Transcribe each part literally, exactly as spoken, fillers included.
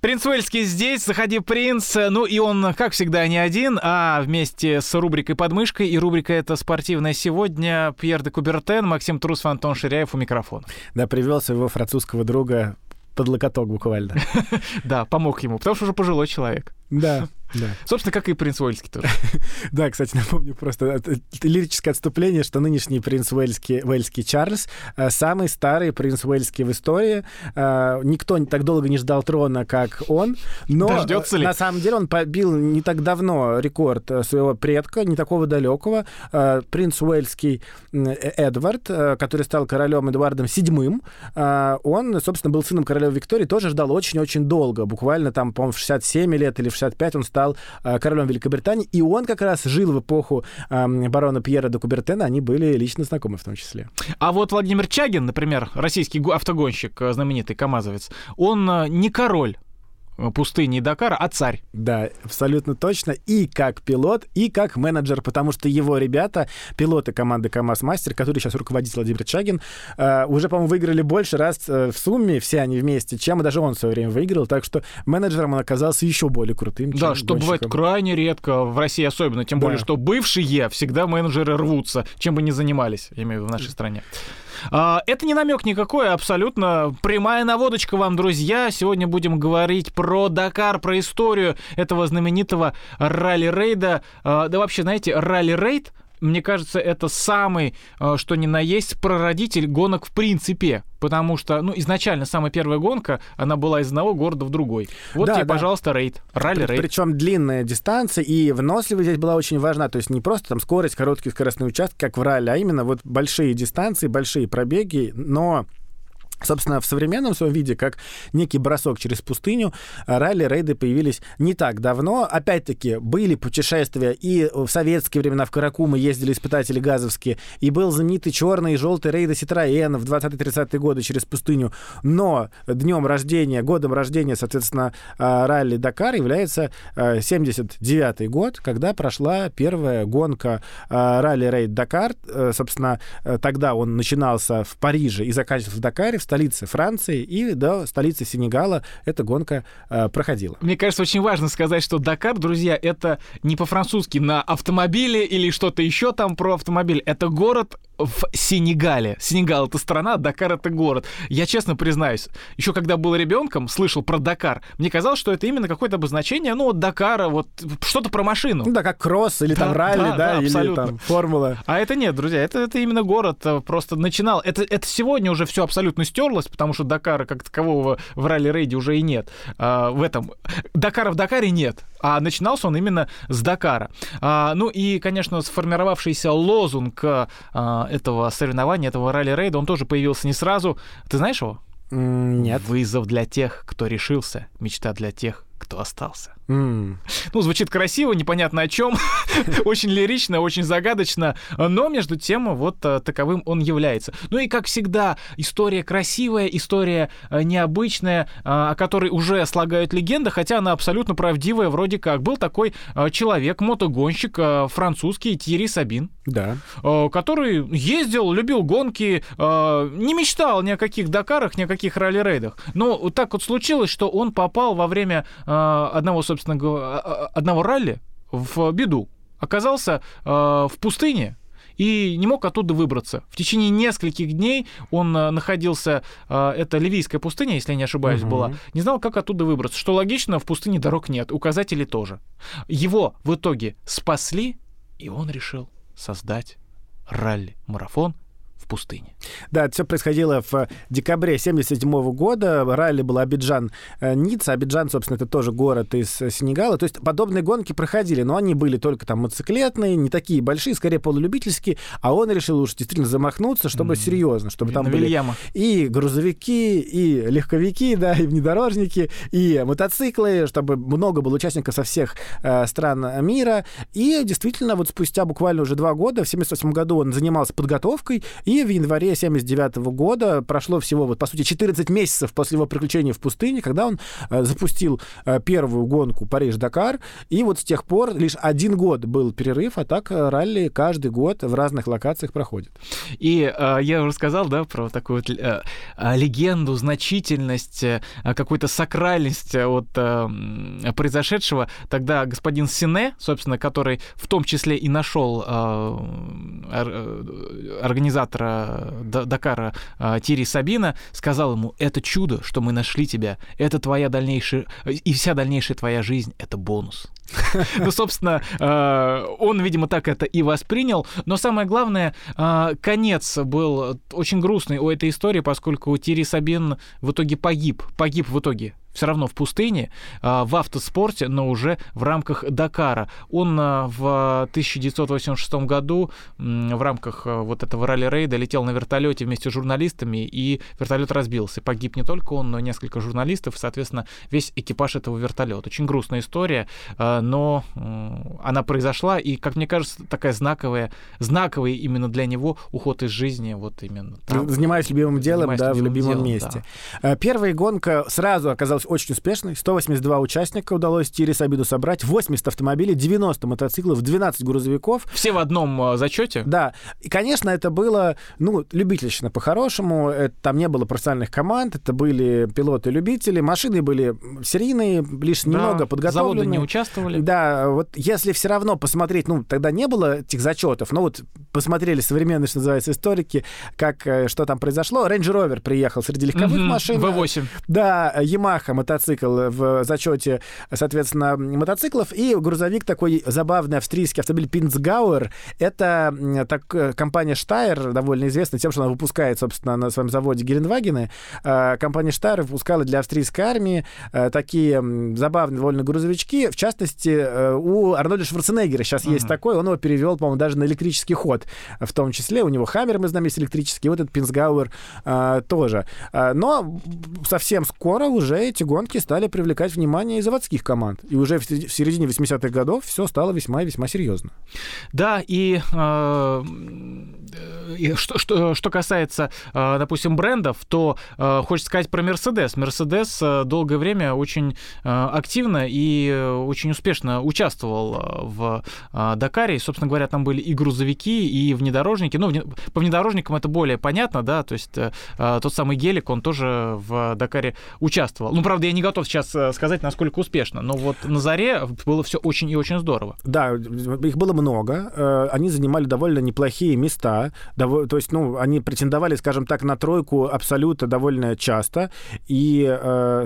Принц Уэльский здесь, заходи, принц. Ну и он, как всегда, не один, а вместе с рубрикой «Подмышкой». И рубрика эта спортивная сегодня. Пьер де Кубертен, Максим Трусов, Антон Ширяев у микрофона. Да, привел своего французского друга под локоток буквально. Да, помог ему, потому что уже пожилой человек. Да, да. Собственно, как и принц Уэльский тоже. Да, кстати, напомню просто лирическое отступление, что нынешний принц Уэльский, Уэльский Чарльз, самый старый принц Уэльский в истории. Никто так долго не ждал трона, как он. Но дождётся ли? На самом деле он побил не так давно рекорд своего предка, не такого далекого. Принц Уэльский Эдвард, который стал королем Эдуардом седьмым, он, собственно, был сыном королевы Виктории, тоже ждал очень-очень долго. Буквально там, по-моему, в шестьдесят семь лет или в шестьдесят пять он стал э, королем Великобритании, и он как раз жил в эпоху э, барона Пьера де Кубертена, они были лично знакомы в том числе. А вот Владимир Чагин, например, российский автогонщик, знаменитый камазовец, он э, не король пустыни и Дакара, а царь. Да, абсолютно точно. И как пилот, и как менеджер, потому что его ребята, пилоты команды КамАЗ-Мастер, которые сейчас руководит Владимир Чагин, э, уже, по-моему, выиграли больше раз э, в сумме, все они вместе, чем и даже он в свое время выиграл. Так что менеджером он оказался еще более крутым, чем да, что гонщиком. Бывает крайне редко, в России особенно, тем да. более, что бывшие всегда менеджеры рвутся, чем бы ни занимались, я имею в виду, в нашей стране. А, это не намек никакой, абсолютно прямая наводочка вам, друзья. Сегодня будем говорить про Про Дакар, про историю этого знаменитого ралли-рейда. Да вообще, знаете, ралли-рейд, мне кажется, это самый, что ни на есть, прародитель гонок в принципе. Потому что, ну, изначально самая первая гонка, она была из одного города в другой. Вот да, тебе, да. пожалуйста, рейд, ралли-рейд. Причем длинная дистанция, и выносливость здесь была очень важна. То есть не просто там скорость, короткие скоростные участки, как в ралли, а именно вот большие дистанции, большие пробеги, но... Собственно, в современном своем виде, как некий бросок через пустыню, ралли-рейды появились не так давно. Опять-таки, были путешествия, и в советские времена в Каракумы ездили испытатели газовские, и был знаменитый черный и желтый рейды Ситроена в двадцатые-тридцатые годы через пустыню. Но днем рождения, годом рождения, соответственно, ралли Дакар является семьдесят девятый год, когда прошла первая гонка ралли-рейд Дакар. Собственно, тогда он начинался в Париже и заканчивался в Дакаре, в столице Франции, и до столицы Сенегала эта гонка э, проходила. Мне кажется, очень важно сказать, что Дакар, друзья, это не по-французски на автомобиле или что-то еще там про автомобиль. Это город в Сенегале. Сенегал — это страна, Дакар — это город. Я честно признаюсь, еще когда был ребенком, слышал про Дакар, мне казалось, что это именно какое-то обозначение, ну, вот Дакара, вот что-то про машину. Ну да, как кросс или да, там ралли, да, да, да или там формула. А это нет, друзья, это, это именно город просто начинал. Это, это сегодня уже все абсолютно стерлось, потому что Дакара как такового в ралли-рейде уже и нет. А, в этом. Дакара в Дакаре нет. А начинался он именно с Дакара. А, ну и, конечно, сформировавшийся лозунг а, этого соревнования, этого ралли-рейда, он тоже появился не сразу. Ты знаешь его? Нет. Вызов для тех, кто решился, мечта для тех, кто остался. Mm. Ну, звучит красиво, непонятно о чем, очень лирично, очень загадочно, но между тем вот таковым он является. Ну и, как всегда, история красивая, история необычная, о которой уже слагают легенды, хотя она абсолютно правдивая вроде как. Был такой человек, мотогонщик французский Тьерри Сабин, да. который ездил, любил гонки, не мечтал ни о каких Дакарах, ни о каких ралли-рейдах. Но вот так вот случилось, что он попал во время одного, собственно, одного ралли в беду. Оказался в пустыне и не мог оттуда выбраться. В течение нескольких дней он находился... Это ливийская пустыня, если я не ошибаюсь, угу. была. Не знал, как оттуда выбраться. Что логично, в пустыне дорог нет, указателей тоже. Его в итоге спасли, и он решил создать ралли-марафон в пустыне. Да, это все происходило в декабре тысяча девятьсот семьдесят седьмого года. Ралли был Абиджан-Ницца. Абиджан, собственно, это тоже город из Сенегала. То есть подобные гонки проходили, но они были только там мотоциклетные, не такие большие, скорее полулюбительские. А он решил уж действительно замахнуться, чтобы mm-hmm. серьезно, чтобы там были и грузовики, и легковики, да, и внедорожники, и мотоциклы, чтобы много было участников со всех э, стран мира. И действительно, вот спустя буквально уже два года, в тысяча девятьсот семьдесят восьмом году он занимался подготовкой. И в январе тысяча девятьсот семьдесят девятого года прошло всего, вот, по сути, четырнадцать месяцев после его приключения в пустыне, когда он э, запустил э, первую гонку Париж-Дакар. И вот с тех пор лишь один год был перерыв, а так э, ралли каждый год в разных локациях проходит. И э, я уже сказал, да, про такую вот, э, легенду, значительность, э, какую-то сакральность от э, произошедшего. Тогда господин Сине, собственно, который в том числе и нашел э, организатора Дакара э, Тьерри Сабина, сказал ему: это чудо, что мы нашли тебя, это твоя дальнейшая, и вся дальнейшая твоя жизнь — это бонус. Ну, собственно, он, видимо, так это и воспринял. Но самое главное, конец был очень грустный у этой истории, поскольку Тьерри Сабин в итоге погиб. Погиб в итоге все равно в пустыне, в автоспорте, но уже в рамках Дакара. Он в тысяча девятьсот восемьдесят шестом году в рамках вот этого ралли-рейда летел на вертолете вместе с журналистами, и вертолет разбился. Погиб не только он, но и несколько журналистов, соответственно, весь экипаж этого вертолета. Очень грустная история, но она произошла, и, как мне кажется, такая знаковая, знаковый именно для него уход из жизни, вот именно там. Занимаюсь любимым делом, Занимаюсь да, любимым в любимом делом, месте. Да. Первая гонка сразу оказалась очень успешный. сто восемьдесят два участника удалось Тьерри Сабину собрать. восемьдесят автомобилей, девяносто мотоциклов, двенадцать грузовиков. Все в одном зачете? Да. И, конечно, это было, ну, любительщина по-хорошему. Это, там не было профессиональных команд. Это были пилоты-любители. Машины были серийные, лишь да, немного подготовленные. Заводы не участвовали. Да. Вот если все равно посмотреть, ну, тогда не было этих зачетов, но вот посмотрели современные, что называется, историки, как, что там произошло. Range Rover приехал среди легковых mm-hmm. машин. ви восемь. Да. Yamaha мотоцикл в зачете, соответственно, мотоциклов, и грузовик такой забавный австрийский автомобиль Pinzgauer. Это так, компания Штайр, довольно известна тем, что она выпускает, собственно, на своем заводе Гелендвагены. Компания Штайр выпускала для австрийской армии такие забавные довольно грузовички. В частности, у Арнольда Шварценеггера сейчас mm-hmm. есть такой, он его перевел, по-моему, даже на электрический ход. В том числе у него Хаммер, мы знаем, есть электрический, вот этот Pinzgauer тоже. Но совсем скоро уже эти гонки стали привлекать внимание и заводских команд. И уже в середине восьмидесятых годов все стало весьма и весьма серьезно. Да, и, э, и что, что, что касается, э, допустим, брендов, то э, хочется сказать про Mercedes. Mercedes долгое время очень э, активно и очень успешно участвовал в э, Дакаре. И, собственно говоря, там были и грузовики, и внедорожники. Ну, вне, по внедорожникам это более понятно, да, то есть э, тот самый Гелик, он тоже в Дакаре участвовал. Ну, правда, я не готов сейчас сказать, насколько успешно, но вот на заре было все очень и очень здорово. Да, их было много, они занимали довольно неплохие места, то есть, ну, они претендовали, скажем так, на тройку абсолютно довольно часто, и,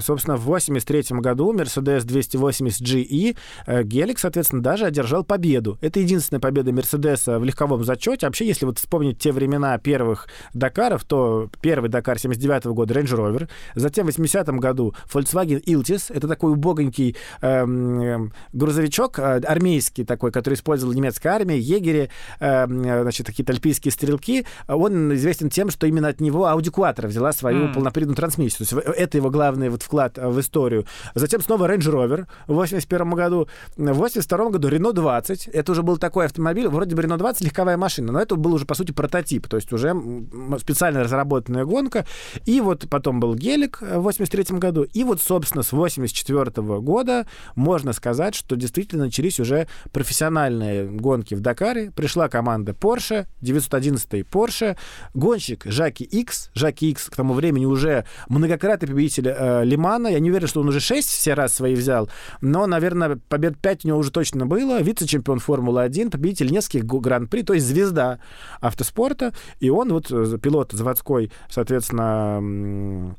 собственно, в восемьдесят третьем году Mercedes двести восемьдесят джи и Гелик, соответственно, даже одержал победу. Это единственная победа Mercedes в легковом зачете. Вообще, если вот вспомнить те времена первых Дакаров, то первый Дакар семьдесят девятого года Range Rover, затем в восьмидесятом году Volkswagen Iltis, это такой убогонький э, грузовичок, э, армейский такой, который использовала немецкая армия, егери, э, значит, какие-то альпийские стрелки. Он известен тем, что именно от него Audi Quattro взяла свою mm. полноприводную трансмиссию. То есть это его главный вот вклад в историю. Затем снова Range Rover в восемьдесят первом году. В восемьдесят втором году Renault двадцать. Это уже был такой автомобиль, вроде бы Renault двадцать, легковая машина, но это был уже, по сути, прототип. То есть уже специально разработанная гонка. И вот потом был Гелик в восемьдесят третьем году. И вот, собственно, с восемьдесят четвёртого года можно сказать, что действительно начались уже профессиональные гонки в Дакаре. Пришла команда Porsche, девятьсот одиннадцатый Porsche, гонщик Жаки Икс. Жаки Икс к тому времени уже многократный победитель э, Лимана. Я не уверен, что он уже шесть все раз свои взял, но, наверное, побед пять у него уже точно было. Вице-чемпион Формулы-один, победитель нескольких гран-при, то есть звезда автоспорта. И он вот пилот заводской, соответственно...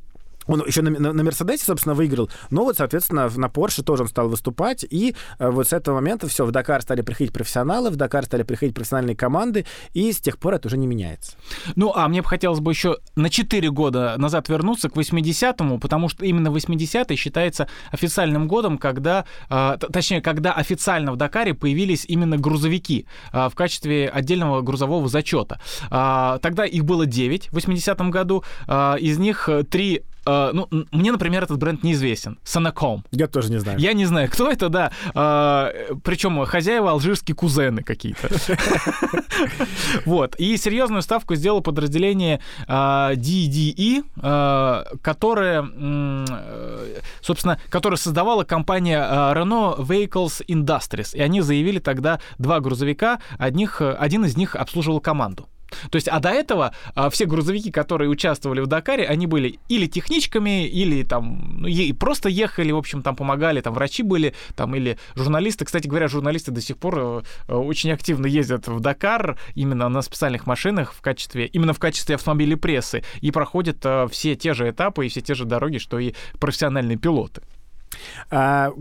Он еще на Мерседесе, собственно, выиграл, но вот, соответственно, на Порше тоже он стал выступать, и вот с этого момента все, в Дакар стали приходить профессионалы, в Дакар стали приходить профессиональные команды, и с тех пор это уже не меняется. Ну, а мне бы хотелось бы еще на четыре года назад вернуться, к восьмидесятому, потому что именно восьмидесятый считается официальным годом, когда, точнее, когда официально в Дакаре появились именно грузовики в качестве отдельного грузового зачета. Тогда их было девять в восьмидесятом году, из них три э, ну, мне, например, этот бренд неизвестен. Санаком. Я тоже не знаю. Я не знаю, кто это, да. Э, причем хозяева алжирские кузены какие-то. Вот. И серьезную ставку сделал подразделение ди и ди и, которое, собственно, которое создавала компания Renault Vehicles Industries. И они заявили тогда два грузовика. Одних, один из них обслуживал команду. То есть, а до этого а, все грузовики, которые участвовали в Дакаре, они были или техничками, или там ну, е- просто ехали, в общем, там помогали, там врачи были, там или журналисты. Кстати говоря, журналисты до сих пор э, очень активно ездят в Дакар именно на специальных машинах в качестве, именно в качестве автомобилей прессы и проходят э, все те же этапы и все те же дороги, что и профессиональные пилоты. А,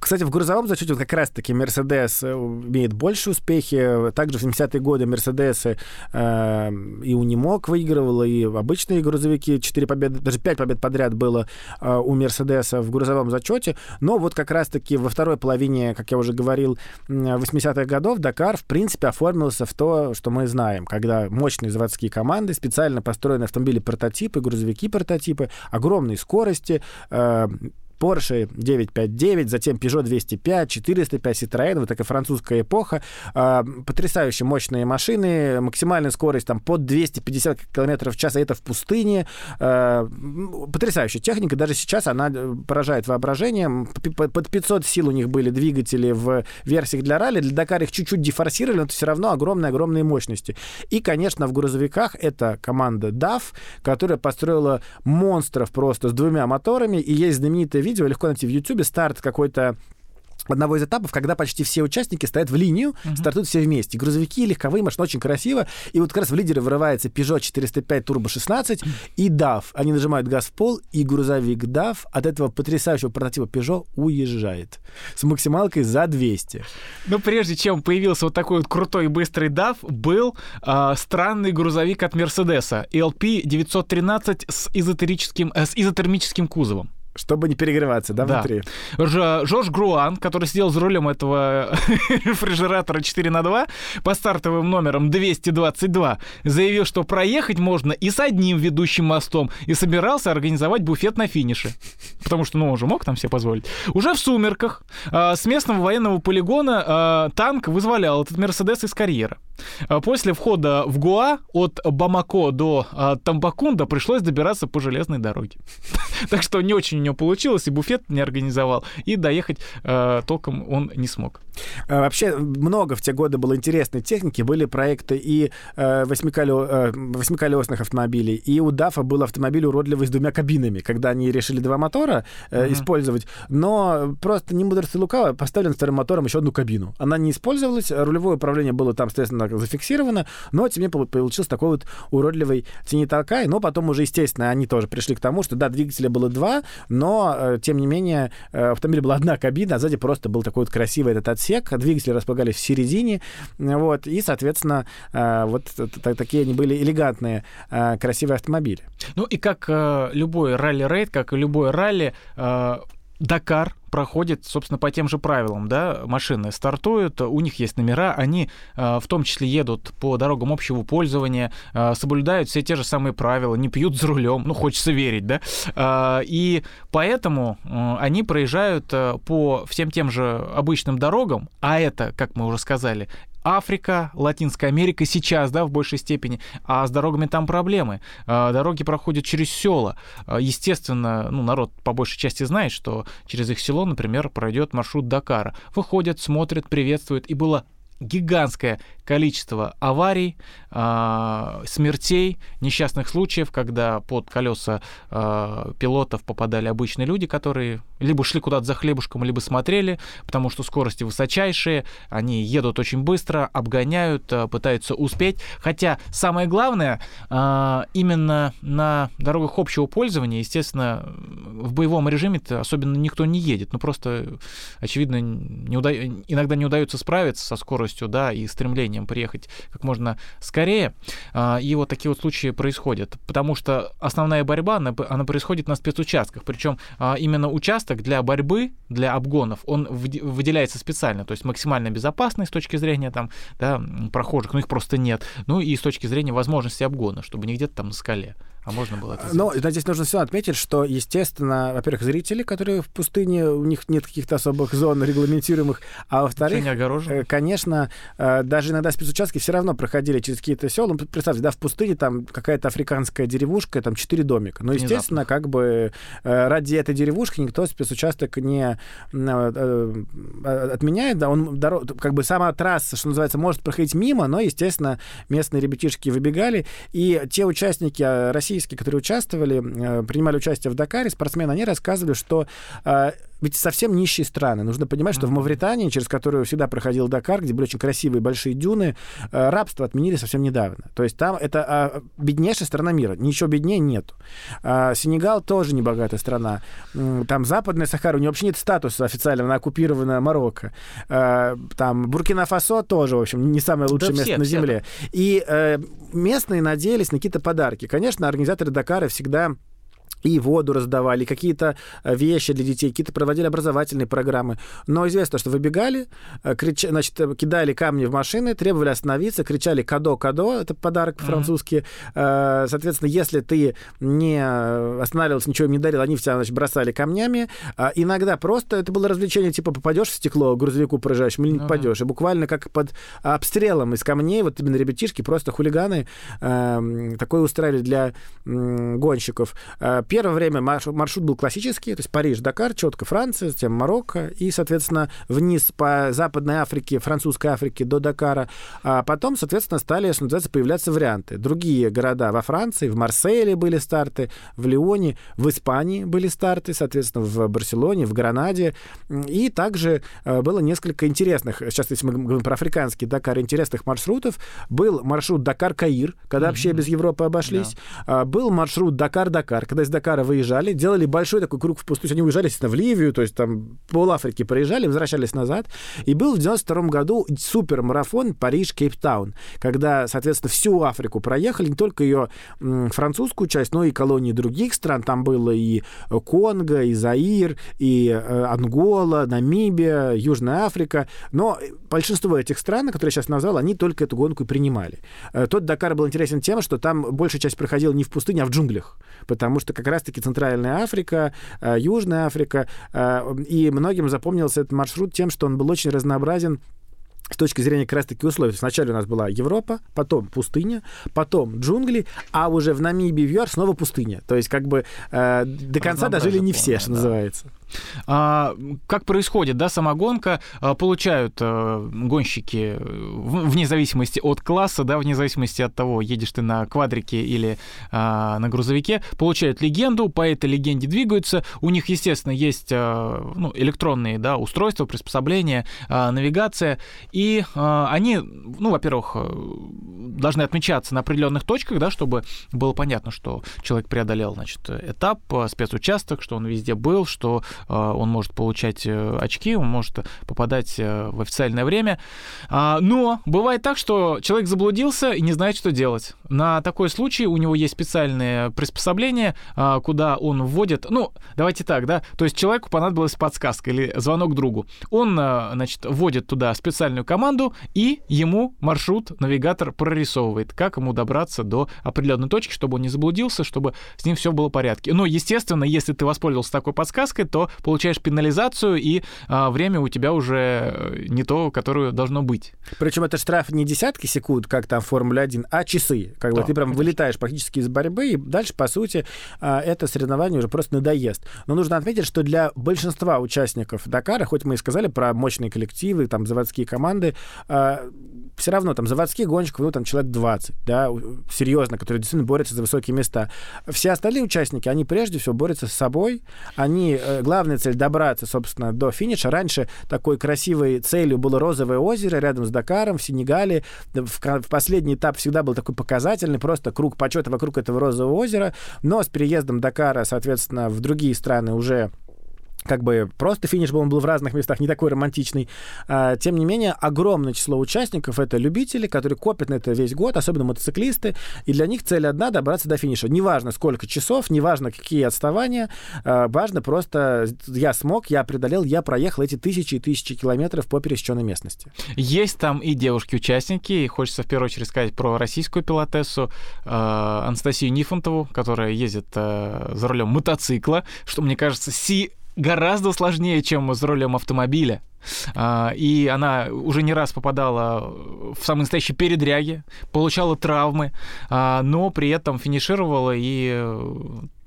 кстати, в грузовом зачете вот как раз-таки Mercedes имеет больше успехи. Также в семидесятые годы Mercedes э, и Unimog выигрывала, и обычные грузовики. четыре победы, даже пять побед подряд было э, у Mercedes в грузовом зачете. Но вот как раз-таки во второй половине, как я уже говорил, восьмидесятых годов Дакар, в принципе, оформился в то, что мы знаем, когда мощные заводские команды, специально построены автомобили-прототипы, грузовики-прототипы, огромные скорости, э, Porsche девятьсот пятьдесят девять, затем Peugeot двести пять, четыреста пять, Citroёn, вот такая французская эпоха. Э, потрясающе мощные машины, максимальная скорость там под двести пятьдесят километров в час, а это в пустыне. Э, потрясающая техника, даже сейчас она поражает воображение. Под пятьсот сил у них были двигатели в версиях для ралли, для Дакара их чуть-чуть дефорсировали, но это все равно огромные-огромные мощности. И, конечно, в грузовиках это команда даф, которая построила монстров просто с двумя моторами, и есть знаменитая видео, легко найти в Ютубе, старт какой-то одного из этапов, когда почти все участники стоят в линию, uh-huh. стартуют все вместе. Грузовики, легковые машины, очень красиво. И вот как раз в лидеры врывается Peugeot четыреста пять Turbo шестнадцать uh-huh. и даф. Они нажимают газ в пол, и грузовик даф от этого потрясающего прототипа Peugeot уезжает. С максималкой за двести. Но прежде чем появился вот такой вот крутой и быстрый даф, был э, странный грузовик от Мерседеса. эл пи девятьсот тринадцать с эзотерическим, э, с изотермическим кузовом. Чтобы не перегреваться, да, да. внутри? Ж- Жорж Груан, который сидел за рулем этого рефрижератора четыре на два по стартовым номерам двести двадцать два, заявил, что проехать можно и с одним ведущим мостом, и собирался организовать буфет на финише. Потому что, ну, он же мог там себе позволить. Уже в сумерках э, с местного военного полигона э, танк вызволял этот «Мерседес» из карьера. После входа в Гоа от Бамако до э, Тамбакунда пришлось добираться по железной дороге. Так что не очень у него получилось, и буфет не организовал, и доехать э, толком он не смог. Вообще много в те годы было интересной техники. Были проекты и э, восьмиколё... восьмиколесных автомобилей, и у дафа был автомобиль уродливый с двумя кабинами, когда они решили два мотора э, uh-huh. использовать, но просто не мудрство лукаво, поставлен вторым мотором еще одну кабину. Она не использовалась, рулевое управление было там, естественно, зафиксировано, но тем не менее получился такой вот уродливый тяни-толкай, но потом уже, естественно, они тоже пришли к тому, что да, двигателя было два, но, э, тем не менее, э, в автомобиле была одна кабина, а сзади просто был такой вот красивый этот отсек. Двигатели располагались в середине, вот, и, соответственно, вот такие они были элегантные, красивые автомобили. Ну и как любой ралли-рейд, как и любой ралли, Дакар проходит, собственно, по тем же правилам, да, машины стартуют, у них есть номера, они э, в том числе едут по дорогам общего пользования, э, соблюдают все те же самые правила, не пьют за рулем, ну, хочется верить, да, э, и поэтому э, они проезжают э, по всем тем же обычным дорогам, а это, как мы уже сказали, Африка, Латинская Америка сейчас, да, в большей степени, а с дорогами там проблемы. Дороги проходят через села. Естественно, ну, народ по большей части знает, что через их село, например, пройдет маршрут Дакара. Выходят, смотрят, приветствуют, и было гигантское количество аварий, э, смертей, несчастных случаев, когда под колеса э, пилотов попадали обычные люди, которые либо шли куда-то за хлебушком, либо смотрели, потому что скорости высочайшие, они едут очень быстро, обгоняют, э, пытаются успеть. Хотя самое главное, э, именно на дорогах общего пользования, естественно, в боевом режиме-то особенно никто не едет. Ну просто, очевидно, не уда... иногда не удается справиться со скоростью, да, и стремлением приехать как можно скорее. И вот такие вот случаи происходят. Потому что основная борьба, она, она происходит на спецучастках. Причем именно участок для борьбы, для обгонов, он выделяется специально. То есть максимально безопасный с точки зрения там, да, прохожих, ну их просто нет. Ну и с точки зрения возможности обгона, чтобы не где-то там на скале. А можно было это сделать? Ну, здесь нужно все отметить, что, естественно, во-первых, зрители, которые в пустыне, у них нет каких-то особых зон регламентируемых, а во-вторых, конечно, даже иногда спецучастки все равно проходили через какие-то села. Ну, представьте, да, в пустыне там какая-то африканская деревушка, там четыре домика. Ну, естественно, как бы ради этой деревушки никто спецучасток не отменяет. Да, он как бы сама трасса, что называется, может проходить мимо, но, естественно, местные ребятишки выбегали, и те участники российские, которые участвовали, принимали участие в Дакаре, спортсмены, они рассказывали, что ведь совсем нищие страны. Нужно понимать, что в Мавритании, через которую всегда проходил Дакар, где были очень красивые большие дюны, рабство отменили совсем недавно. То есть там это беднейшая страна мира. Ничего беднее нету. Сенегал тоже небогатая страна. Там Западная Сахара, у нее вообще нет статуса официального, она оккупирована Марокко. Там Буркина-Фасо тоже, в общем, не самое лучшее да место все, на земле. Все. И местные надеялись на какие-то подарки. Конечно, организаторы Дакара всегда... и воду раздавали, какие-то вещи для детей, какие-то проводили образовательные программы. Но известно, что выбегали, крич... значит, кидали камни в машины, требовали остановиться, кричали «кадо-кадо», это подарок mm-hmm. по-французски. Соответственно, если ты не останавливался, ничего им не дарил, они в тебя, значит, бросали камнями. Иногда просто это было развлечение, типа попадешь в стекло грузовику проезжающему или не попадешь. Mm-hmm. И буквально как под обстрелом из камней, вот именно ребятишки, просто хулиганы такое устраивали для гонщиков. Первое время маршрут был классический, то есть Париж-Дакар, четко Франция, затем Марокко, и, соответственно, вниз по Западной Африке, Французской Африке до Дакара. А потом, соответственно, стали, что называется, появляться варианты. Другие города во Франции, в Марселе были старты, в Лионе, в Испании были старты, соответственно, в Барселоне, в Гранаде. И также было несколько интересных, сейчас, если мы говорим про африканский Дакар, интересных маршрутов. Был маршрут Дакар-Каир, когда вообще mm-hmm. без Европы обошлись. Yeah. Был маршрут Дакар-Дакар, когда из Дакара выезжали, делали большой такой круг впустую. Они уезжали, естественно, в Ливию, то есть там пол Африки проезжали, возвращались назад. И был в девяносто втором году супермарафон Париж-Кейптаун, когда, соответственно, всю Африку проехали, не только ее французскую часть, но и колонии других стран. Там было и Конго, и Заир, и Ангола, Намибия, Южная Африка. Но большинство этих стран, которые я сейчас назвал, они только эту гонку и принимали. Тот Дакар был интересен тем, что там большая часть проходила не в пустыне, а в джунглях, потому что как раз-таки Центральная Африка, Южная Африка. И многим запомнился этот маршрут тем, что он был очень разнообразен с точки зрения как раз-таки условий. Сначала у нас была Европа, потом пустыня, потом джунгли, а уже в Намибии, в ЮАР снова пустыня. То есть как бы э, до конца дожили не все, что называется. А, как происходит, да, сама гонка? А, получают а, гонщики в, вне зависимости от класса, да, вне зависимости от того, едешь ты на квадрике или а, на грузовике, получают легенду, по этой легенде двигаются. У них, естественно, есть а, ну, электронные, да, устройства, приспособления, а, навигация. И а, они, ну, во-первых, должны отмечаться на определенных точках, да, чтобы было понятно, что человек преодолел, значит, этап, спецучасток, что он везде был, что он может получать очки, он может попадать в официальное время. Но бывает так, что человек заблудился и не знает, что делать. На такой случай у него есть специальные приспособления, куда он вводит... Ну, давайте так, да? То есть человеку понадобилась подсказка или звонок другу. Он, значит, вводит туда специальную команду, и ему маршрут навигатор прорисовывает, как ему добраться до определенной точки, чтобы он не заблудился, чтобы с ним все было в порядке. Но, естественно, если ты воспользовался такой подсказкой, то получаешь пенализацию, и а, время у тебя уже не то, которое должно быть. Причем это штраф не десятки секунд, как там в Формуле один, а часы. Как да, бы ты прям конечно. вылетаешь практически из борьбы, и дальше, по сути, это соревнование уже просто надоест. Но нужно отметить, что для большинства участников Дакара, хоть мы и сказали про мощные коллективы, там заводские команды, все равно там заводские гонщики, ну там человек двадцать, да, серьезно, которые действительно борются за высокие места. Все остальные участники, они прежде всего борются с собой, они... Главная цель — добраться, собственно, до финиша. Раньше такой красивой целью было розовое озеро рядом с Дакаром, в Сенегале. В последний этап всегда был такой показательный, просто круг почета вокруг этого розового озера. Но с переездом Дакара, соответственно, в другие страны уже как бы просто финиш был, он был в разных местах, не такой романтичный. Тем не менее, огромное число участников — это любители, которые копят на это весь год, особенно мотоциклисты, и для них цель одна — добраться до финиша. Неважно, сколько часов, неважно, какие отставания, важно просто я смог, я преодолел, я проехал эти тысячи и тысячи километров по пересеченной местности. Есть там и девушки-участники, и хочется в первую очередь сказать про российскую пилотессу Анастасию Нифонтову, которая ездит за рулем мотоцикла, что, мне кажется, си гораздо сложнее, чем за рулем автомобиля. И она уже не раз попадала в самые настоящие передряги, получала травмы, но при этом финишировала, и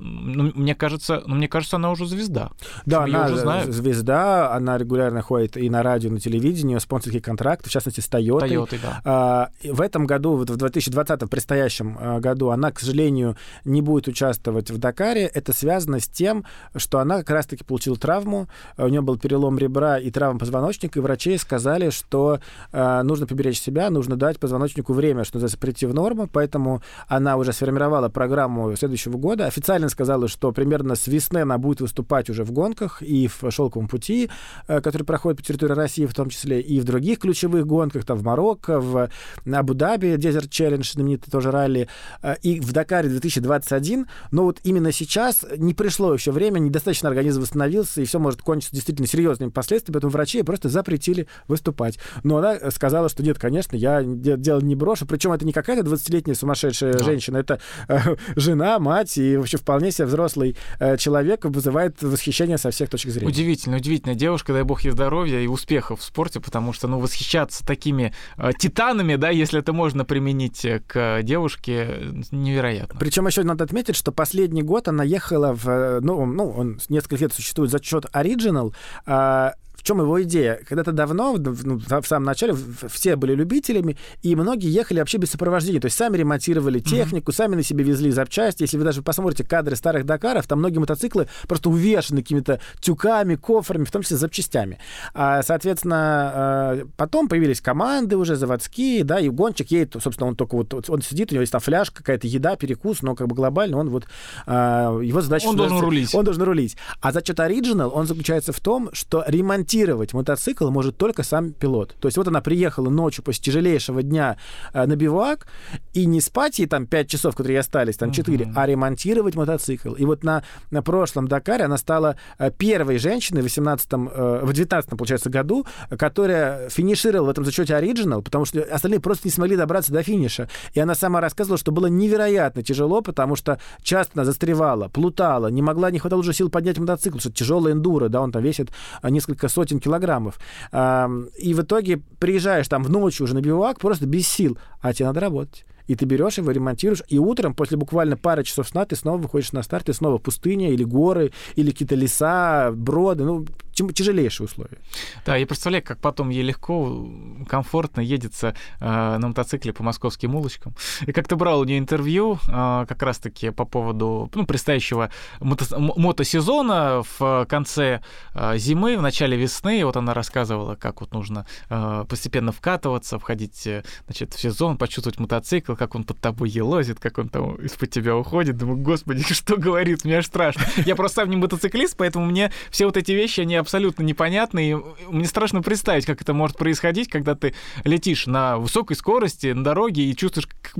ну, мне кажется, ну, мне кажется, она уже звезда. Да, она уже знают. Звезда, она регулярно ходит и на радио, и на телевидении, спонсорские контракты, в частности, с Toyota. Toyota, да. В этом году, в две тысячи двадцатом, в предстоящем году, она, к сожалению, не будет участвовать в Дакаре. Это связано с тем, что она как раз-таки получила травму, у нее был перелом ребра и травма позвоночник, и врачи сказали, что э, нужно поберечь себя, нужно дать позвоночнику время, что называется, прийти в норму, поэтому она уже сформировала программу следующего года, официально сказала, что примерно с весны она будет выступать уже в гонках и в «Шелковом пути», э, который проходит по территории России в том числе, и в других ключевых гонках, там в Марокко, в Абу-Даби, Desert Challenge, знаменитый тоже ралли, э, и в Дакаре две тысячи двадцать первом, но вот именно сейчас не пришло еще время, недостаточно организм восстановился, и все может кончиться действительно серьезными последствиями, поэтому врачи просто запретили выступать. Но она сказала, что нет, конечно, я дело не брошу. Причем это не какая-то двадцатилетняя сумасшедшая да. женщина, это э, жена, мать и вообще вполне себе взрослый э, человек, вызывает восхищение со всех точек зрения. Удивительно, удивительная девушка, дай бог ей здоровья и успехов в спорте, потому что, ну, восхищаться такими э, титанами, да, если это можно применить к девушке, невероятно. Причем еще надо отметить, что последний год она ехала в... Ну, ну он несколько лет существует за счет Original, э, в чем его идея? Когда-то давно, в самом начале, все были любителями, и многие ехали вообще без сопровождения. То есть сами ремонтировали технику, mm-hmm. сами на себе везли запчасти. Если вы даже посмотрите кадры старых Дакаров, там многие мотоциклы просто увешаны какими-то тюками, кофрами, в том числе запчастями. А, соответственно, потом появились команды уже заводские, да, и гонщик едет, собственно, он только вот, он сидит, у него есть там фляжка, какая-то еда, перекус, но как бы глобально он вот... Его задача... Он должен рулить. Он должен рулить. А зачет Original, он заключается в том, что ремонтировать мотоцикл может только сам пилот. То есть вот она приехала ночью после тяжелейшего дня э, на бивуак, и не спать ей там пять часов, которые остались, там четыре, uh-huh. а ремонтировать мотоцикл. И вот на, на прошлом Дакаре она стала первой женщиной в, восемнадцатом, э, в девятнадцатом, получается, году, которая финишировала в этом зачете Original, потому что остальные просто не смогли добраться до финиша. И она сама рассказывала, что было невероятно тяжело, потому что часто она застревала, плутала, не могла, не хватало уже сил поднять мотоцикл, что тяжелая эндуро, да, он там весит несколько сотен сотен килограммов. И в итоге приезжаешь там в ночь уже на бивуак просто без сил, а тебе надо работать. И ты берешь его, ремонтируешь, и утром, после буквально пары часов сна, ты снова выходишь на старт, и снова пустыня, или горы, или какие-то леса, броды, ну, тяжелейшие условия. Да, я представляю, как потом ей легко, комфортно едется э, на мотоцикле по московским улочкам. И как-то брал у нее интервью э, как раз-таки по поводу ну, предстоящего мото- мотосезона в конце э, зимы, в начале весны. Вот она рассказывала, как вот нужно э, постепенно вкатываться, входить значит, в сезон, почувствовать мотоцикл, как он под тобой елозит, как он там из-под тебя уходит. Думаю, господи, что говорит, мне аж страшно. Я просто сам не мотоциклист, поэтому мне все вот эти вещи, они абсолютно непонятно, и мне страшно представить, как это может происходить, когда ты летишь на высокой скорости, на дороге, и чувствуешь, как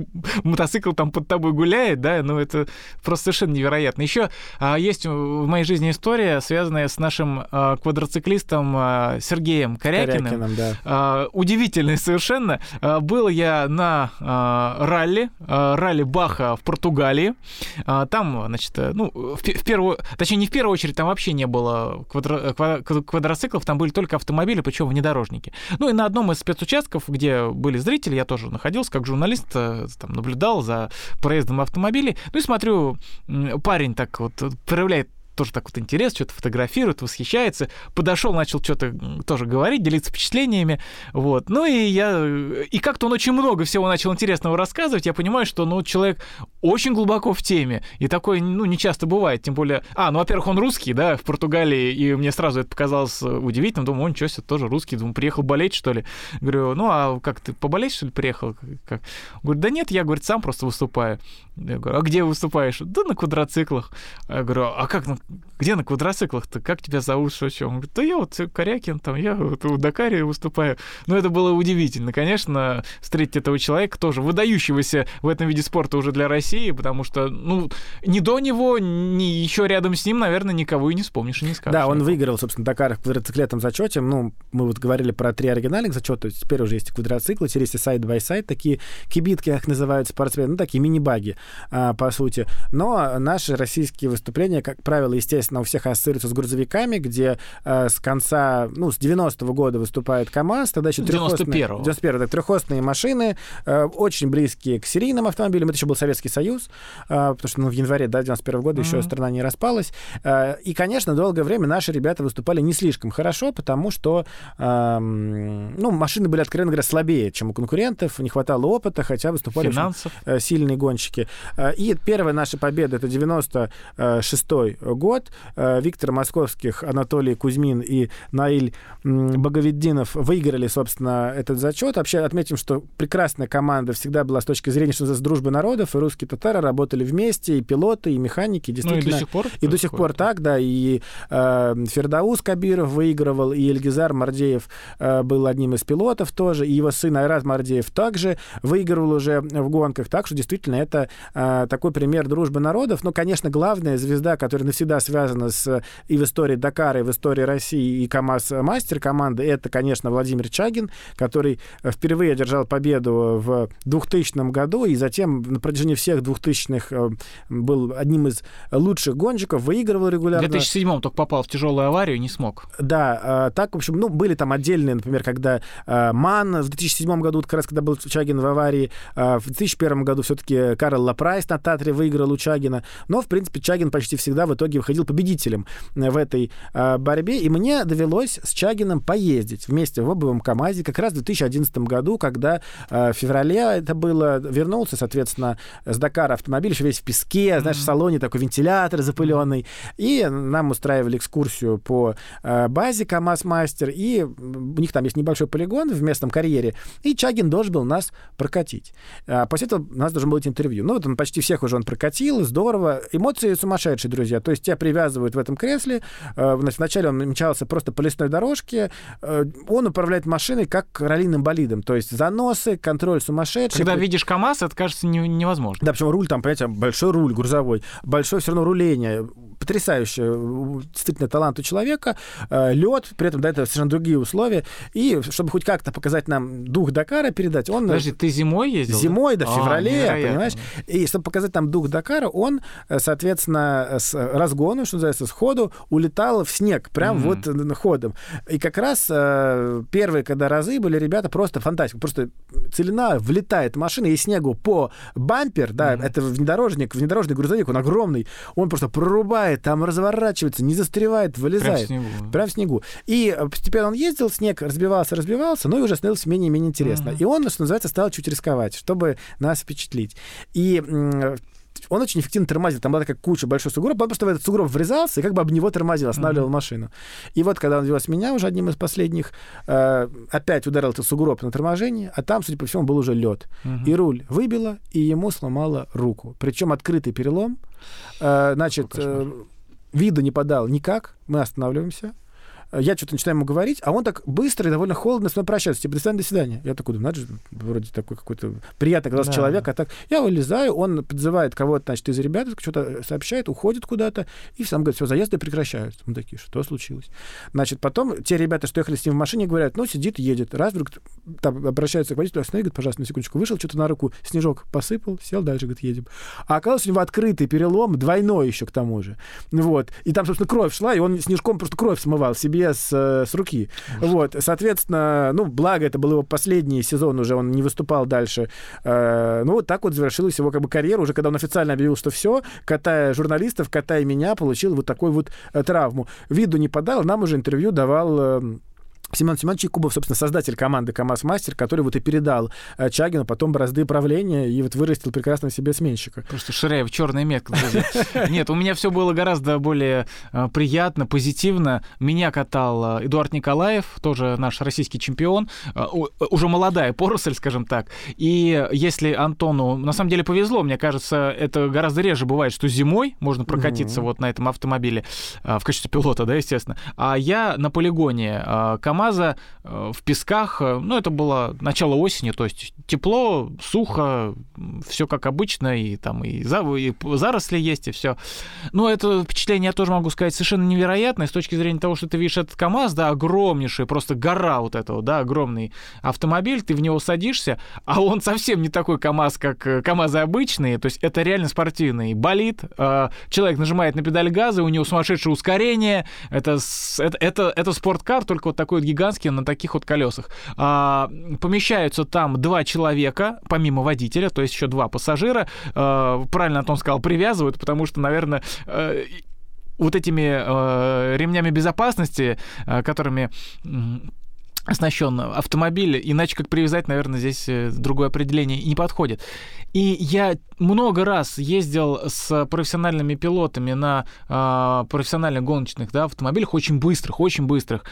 мотоцикл там под тобой гуляет, да, ну это просто совершенно невероятно. Еще а, есть в моей жизни история, связанная с нашим а, квадроциклистом а, Сергеем Корякиным. Корякиным да. а, удивительный совершенно. А, был я на а, ралли, а, ралли Баха в Португалии. А, там, значит, ну, в, в первую... Точнее, не в первую очередь, там вообще не было квадро... квадроциклов, там были только автомобили, причем внедорожники. Ну и на одном из спецучастков, где были зрители, я тоже находился, как журналист, там, наблюдал за проездом автомобилей. Ну и смотрю, парень так вот проявляет тоже так вот интерес, что-то фотографирует, восхищается, подошел, начал что-то тоже говорить, делиться впечатлениями, вот. Ну и я... И как-то он очень много всего начал интересного рассказывать, я понимаю, что, ну, человек очень глубоко в теме, и такое, ну, не часто бывает, тем более... А, ну, во-первых, он русский, да, в Португалии, и мне сразу это показалось удивительным, думаю, он, ничего себе, тоже русский, думаю, приехал болеть, что ли? Говорю, ну, а как, ты поболеть, что ли, приехал? Как? Говорит, да нет, я, говорит, сам просто выступаю. Я говорю, а где выступаешь? Да на квадроциклах. Я говорю, а как, ну, где на квадроциклах-то, как тебя зовут, что, чем? Он говорит, да я вот Корякин, там, я вот у Дакаре выступаю. Ну, это было удивительно. Конечно, встретить этого человека, тоже выдающегося в этом виде спорта уже для России, потому что, ну, ни до него, ни еще рядом с ним, наверное, никого и не вспомнишь, и не скажешь. Да, он выиграл, собственно, Дакар в квадроциклетном зачете. Ну, мы вот говорили про три оригинальных зачета. Теперь уже есть и квадроциклы, теперь есть и сайд-бай-сайд, такие кибитки, как называют спортсмены, ну, такие мини-баги, а, по сути. Но наши российские выступления, как правило, естественно, у всех ассоциируются с грузовиками, где э, с конца, ну, с девяностого года выступает КамАЗ, тогда еще трехосные... девяносто первого. девяносто первого, так, трехосные машины, э, очень близкие к серийным автомобилям. Это еще был Советский Союз, э, потому что, ну, в январе, да, девяносто первого года mm-hmm. еще страна не распалась. Э, и, конечно, долгое время наши ребята выступали не слишком хорошо, потому что, э, ну, машины были, откровенно говоря, слабее, чем у конкурентов, не хватало опыта, хотя выступали Финансов. Очень, э, сильные гонщики. Э, и первая наша победа — это девяносто шестой год. Виктор Московских, Анатолий Кузьмин и Наиль Багаветдинов выиграли, собственно, этот зачет. Вообще отметим, что прекрасная команда всегда была с точки зрения, что с дружбы народов, и русские татары работали вместе, и пилоты, и механики. Действительно, ну, и до сих пор, и до сих пор так, да. И э, Фердаус Кабиров выигрывал, и Эльгизар Мардеев э, был одним из пилотов тоже, и его сын Айрат Мардеев также выигрывал уже в гонках. Так что, действительно, это э, такой пример дружбы народов. Но, конечно, главная звезда, которая навсегда связана с, и в истории Дакара, и в истории России, и КамАЗ-Мастер команды, это, конечно, Владимир Чагин, который впервые одержал победу в двухтысячном году, и затем на протяжении всех двухтысячных был одним из лучших гонщиков, выигрывал регулярно. В две тысячи седьмом только попал в тяжелую аварию и не смог. Да, так, в общем, ну, были там отдельные, например, когда Ман в две тысячи седьмом году, как раз когда был Чагин в аварии, в две тысячи первом году все-таки Карл Лапрайс на Татре выиграл у Чагина, но, в принципе, Чагин почти всегда в итоге выходил победителем в этой э, борьбе. И мне довелось с Чагиным поездить вместе в обовом КамАЗе как раз в две тысячи одиннадцатом году, когда э, в феврале это было. Вернулся, соответственно, с Дакара автомобиль, еще весь в песке, mm-hmm. знаешь, в салоне такой вентилятор запыленный. И нам устраивали экскурсию по э, базе КамАЗ-Мастер. И у них там есть небольшой полигон в местном карьере. И Чагин должен был нас прокатить. А после этого у нас должно было быть интервью. Ну вот он почти всех уже он прокатил. Здорово. Эмоции сумасшедшие, друзья. То есть тебя привязывают в этом кресле. Вначале он мчался просто по лесной дорожке. Он управляет машиной как раллийным болидом. То есть заносы, контроль сумасшедший. Когда видишь КамАЗ, это кажется невозможно. Да, причем руль там, понимаете, большой руль грузовой. Большое все равно руление. Потрясающе. Действительно талант у человека. Лед, при этом, да, это совершенно другие условия. И чтобы хоть как-то показать нам дух Дакара, передать, он... Подожди, ты зимой ездил? Зимой, да, в феврале, а, понимаешь? И чтобы показать нам дух Дакара, он, соответственно, с разгону, что называется, сходу, улетал в снег, прям mm-hmm. вот ходом. И как раз э, первые, когда разы были, ребята, просто фантастика. Просто целина влетает машина, и снегу по бампер, да, mm-hmm. это внедорожник, внедорожный грузовик, он огромный, он просто прорубает, там разворачивается, не застревает, вылезает. Прям в снегу. Прям в снегу. И постепенно он ездил, снег разбивался, разбивался, но и уже становился менее-менее интересно. Mm-hmm. И он, что называется, стал чуть рисковать, чтобы нас впечатлить. И... Э, он очень эффективно тормозил. Там была такая куча, большой сугроб. Он просто в этот сугроб врезался и как бы об него тормозил, останавливал mm-hmm. машину. И вот, когда он вез меня уже одним из последних, э, опять ударил этот сугроб на торможении, а там, судя по всему, был уже лед. Mm-hmm. И руль выбило, и ему сломало руку. Причем открытый перелом. Э, значит, э, виду не подал никак. Мы останавливаемся. Я что-то начинаю ему говорить, а он так быстро и довольно холодно со мной прощается. Типа, до свидания, до свидания. Я такой думаю, надо же, вроде такой какой-то приятный глаз да. человека. А так я вылезаю, он подзывает кого-то, значит, из ребят, что-то сообщает, уходит куда-то, и сам говорит, все, заезды прекращаются. Мы такие, что случилось? Значит, потом те ребята, что ехали с ним в машине, говорят, ну, сидит, едет. Раз, вдруг там обращаются к водителю, останови, говорит, пожалуйста, на секундочку. Вышел, что-то на руку, снежок посыпал, сел, дальше, говорит, едем. А оказалось, у него открытый перелом, двойной еще к тому же. Вот. И там, собственно, кровь шла, и он снежком просто кровь смывал себе С, с руки. Вот. Соответственно, ну, благо, это был его последний сезон уже, он не выступал дальше. Э, ну, вот так вот завершилась его как бы карьера, уже когда он официально объявил, что все, катая журналистов, катая меня, получил вот такую вот э, травму. Виду не подал, нам уже интервью давал... Э, Семен Семенович Якубов, собственно, создатель команды КамАЗ-Мастер, который вот и передал Чагину потом бразды правления и вот вырастил прекрасного себе сменщика. Просто Ширяев, черная метка. Нет, у меня все было гораздо более приятно, позитивно. Меня катал Эдуард Николаев, тоже наш российский чемпион, уже молодая поросль, скажем так. И если Антону... На самом деле повезло, мне кажется, это гораздо реже бывает, что зимой можно прокатиться вот на этом автомобиле в качестве пилота, да, естественно. А я на полигоне КамАЗ в песках, ну, это было начало осени, то есть тепло, сухо, все как обычно, и там и, за, и заросли есть, и все. Но это впечатление, я тоже могу сказать, совершенно невероятное с точки зрения того, что ты видишь этот КамАЗ, да, огромнейший, просто гора вот этого, да, огромный автомобиль, ты в него садишься, а он совсем не такой КамАЗ, как КамАЗы обычные, то есть это реально спортивный болид, человек нажимает на педаль газа, у него сумасшедшее ускорение, это, это, это, это спорткар, только вот такой вот гигантские на таких вот колесах. А, помещаются там два человека, помимо водителя, то есть еще два пассажира. А, правильно Антон сказал, привязывают, потому что, наверное, э, вот этими э, ремнями безопасности, э, которыми... Э, оснащен автомобиль, иначе как привязать, наверное, здесь другое определение и не подходит. И я много раз ездил с профессиональными пилотами на э, профессиональных гоночных, да, автомобилях, очень быстрых, очень быстрых.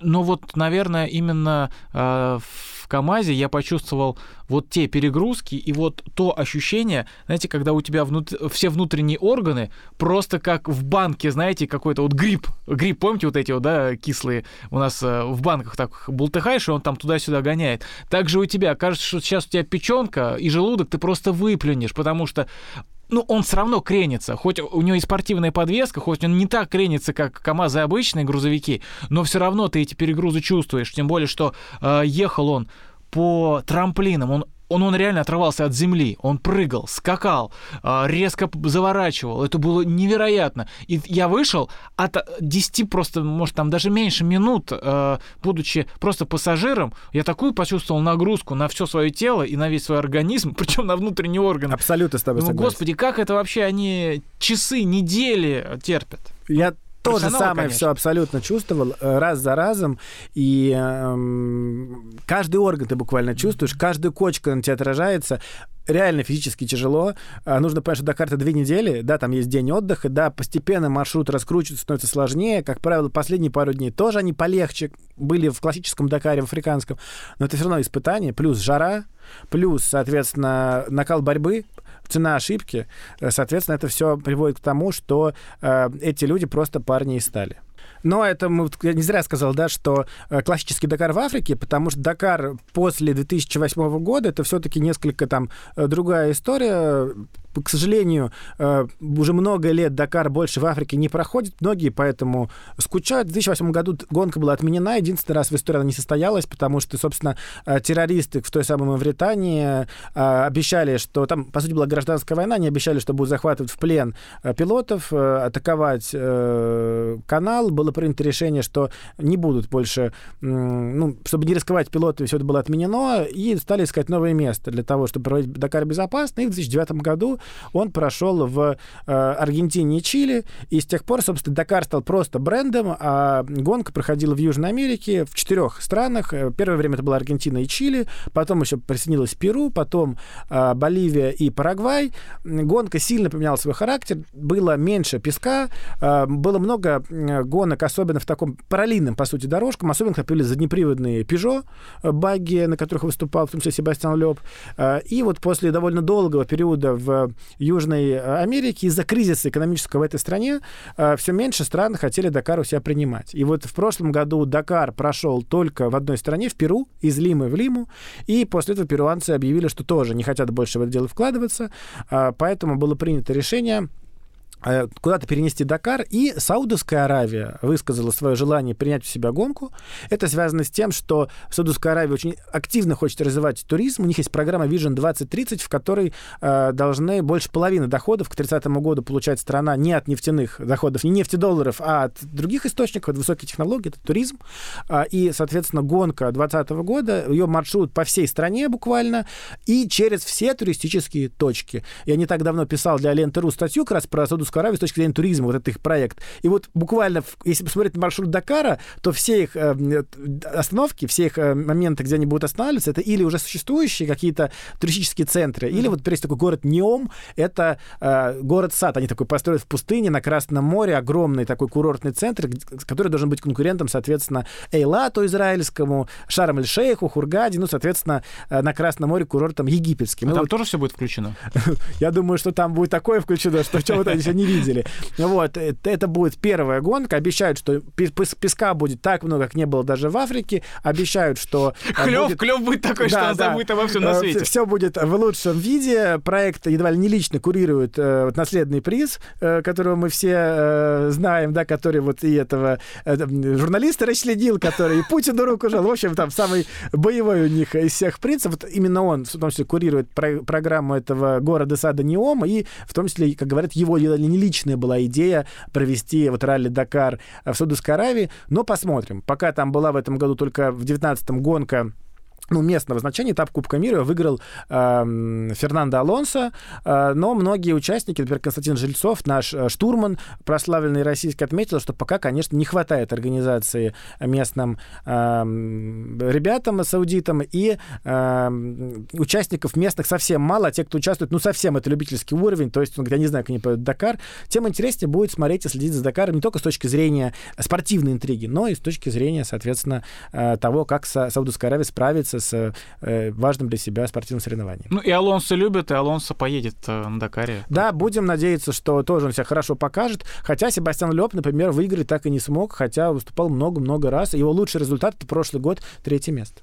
Но вот, наверное, именно э, в КамАЗе я почувствовал вот те перегрузки и вот то ощущение, знаете, когда у тебя внут... все внутренние органы просто как в банке, знаете, какой-то вот гриб. Гриб, помните, вот эти вот, да, кислые у нас э, в банках так болтыхаешь, и он там туда-сюда гоняет. Так же у тебя. Кажется, что сейчас у тебя печенка и желудок ты просто выплюнешь, потому что, ну, он все равно кренится. Хоть у него и спортивная подвеска, хоть он не так кренится, как КамАЗы обычные, грузовики, но все равно ты эти перегрузы чувствуешь. Тем более, что э, ехал он по трамплинам, он Он, он реально отрывался от земли, он прыгал, скакал, резко заворачивал, это было невероятно. И я вышел от десяти, просто, может, там даже меньше минут, будучи просто пассажиром, я такую почувствовал нагрузку на все свое тело и на весь свой организм, причем на внутренние органы. Абсолютно с тобой согласен. Господи, как это вообще они часы, недели терпят? Я... То же самое, конечно. Все абсолютно чувствовал раз за разом, и э, каждый орган ты буквально чувствуешь, каждая кочка на тебя отражается. Реально физически тяжело. Нужно понять, что до карты две недели, да, там есть день отдыха, да, постепенно маршрут раскручивается, становится сложнее. Как правило, последние пару дней тоже они полегче были в классическом Дакаре, в африканском, но это все равно испытание, плюс жара, плюс, соответственно, накал борьбы, цена ошибки. Соответственно, это все приводит к тому, что э, эти люди просто парни и стали. Но это я не зря сказал, да, что классический Дакар в Африке, потому что Дакар после две тысячи восьмого года это все-таки несколько там другая история. К сожалению, уже много лет Дакар больше в Африке не проходит. Многие поэтому скучают. В две тысячи восьмом году гонка была отменена. Единственный раз в истории она не состоялась, потому что, собственно, террористы в той самой Мавритании обещали, что... Там, по сути, была гражданская война. Они обещали, что будут захватывать в плен пилотов, атаковать канал. Было принято решение, что не будут больше... Ну, чтобы не рисковать пилотами, все это было отменено. И стали искать новое место для того, чтобы проводить Дакар безопасно. И в две тысячи девятом году он прошел в э, Аргентине и Чили, и с тех пор, собственно, Дакар стал просто брендом, а гонка проходила в Южной Америке, в четырех странах. Первое время это была Аргентина и Чили, потом еще присоединилась Перу, потом э, Боливия и Парагвай. Гонка сильно поменяла свой характер, было меньше песка, э, было много гонок, особенно в таком параллельном, по сути, дорожкам, особенно как появились заднеприводные Peugeot, багги, на которых выступал, в том числе Себастьян Лёб. Э, и вот после довольно долгого периода в Южной Америки из-за кризиса экономического в этой стране все меньше стран хотели Дакар у себя принимать. И вот в прошлом году Дакар прошел только в одной стране, в Перу, из Лимы в Лиму, и после этого перуанцы объявили, что тоже не хотят больше в это дело вкладываться, поэтому было принято решение куда-то перенести Дакар, и Саудовская Аравия высказала свое желание принять у себя гонку. Это связано с тем, что Саудовская Аравия очень активно хочет развивать туризм. У них есть программа Vision двадцать тридцать, в которой э, должны больше половины доходов к тридцатому году получать страна не от нефтяных доходов, не нефтедолларов, а от других источников, от высоких технологий, это туризм. Э, и, соответственно, гонка двадцатого года, ее маршрут по всей стране буквально, и через все туристические точки. Я не так давно писал для Ленты.ру статью как раз про Саудовскую Саудовскую Аравию с точки зрения туризма, вот этот их проект. И вот буквально, если посмотреть на маршрут Дакара, то все их остановки, все их моменты, где они будут останавливаться, это или уже существующие какие-то туристические центры, mm-hmm. или вот есть такой город Неом, это э, город-сад. Они такой построят в пустыне на Красном море, огромный такой курортный центр, который должен быть конкурентом, соответственно, Эйлату израильскому, Шарм-эль-Шейху, Хургаде, ну, соответственно, на Красном море курортом египетским. Ну, там вот... тоже все будет включено? Я думаю, что там будет такое включено, что чего-то еще не видели. Вот. Это будет первая гонка. Обещают, что песка будет так много, как не было даже в Африке. Обещают, что... Клёв будет такой, что забыто обо всем на свете. Все будет в лучшем виде. Проект едва ли не лично курирует наследный приз, которого мы все знаем, да, который вот и этого журналиста расследил, который и Путину руку жал. В общем, там самый боевой у них из всех принцев. Вот именно он, в том числе, курирует про- программу этого города-сада Неома, и в том числе, как говорят, его не личная была идея провести вот ралли Дакар в Саудовской Аравии. Но посмотрим. Пока там была в этом году только в девятнадцатом гонка ну, местного значения, этап Кубка мира выиграл э, Фернандо Алонсо, э, но многие участники, например, Константин Жильцов, наш штурман, прославленный российский, отметил, что пока, конечно, не хватает организации местным э, ребятам, саудитам, и э, участников местных совсем мало, а те, кто участвует, ну, совсем это любительский уровень, то есть, он говорит, я не знаю, как они поедут в Дакар, тем интереснее будет смотреть и следить за Дакаром не только с точки зрения спортивной интриги, но и с точки зрения, соответственно, э, того, как Са- Саудовская Аравия справится с э, важным для себя спортивным соревнованием. Ну и Алонсо любит, и Алонсо поедет э, на Дакаре. Да, будем надеяться, что тоже он себя хорошо покажет, хотя Себастьян Лёп, например, выиграть так и не смог, хотя выступал много-много раз. Его лучший результат — это прошлый год, третье место.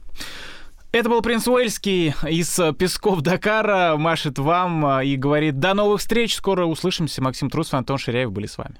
Это был Принц Уэльский из песков Дакара, машет вам и говорит: до новых встреч, скоро услышимся. Максим Трусов, Антон Ширяев были с вами.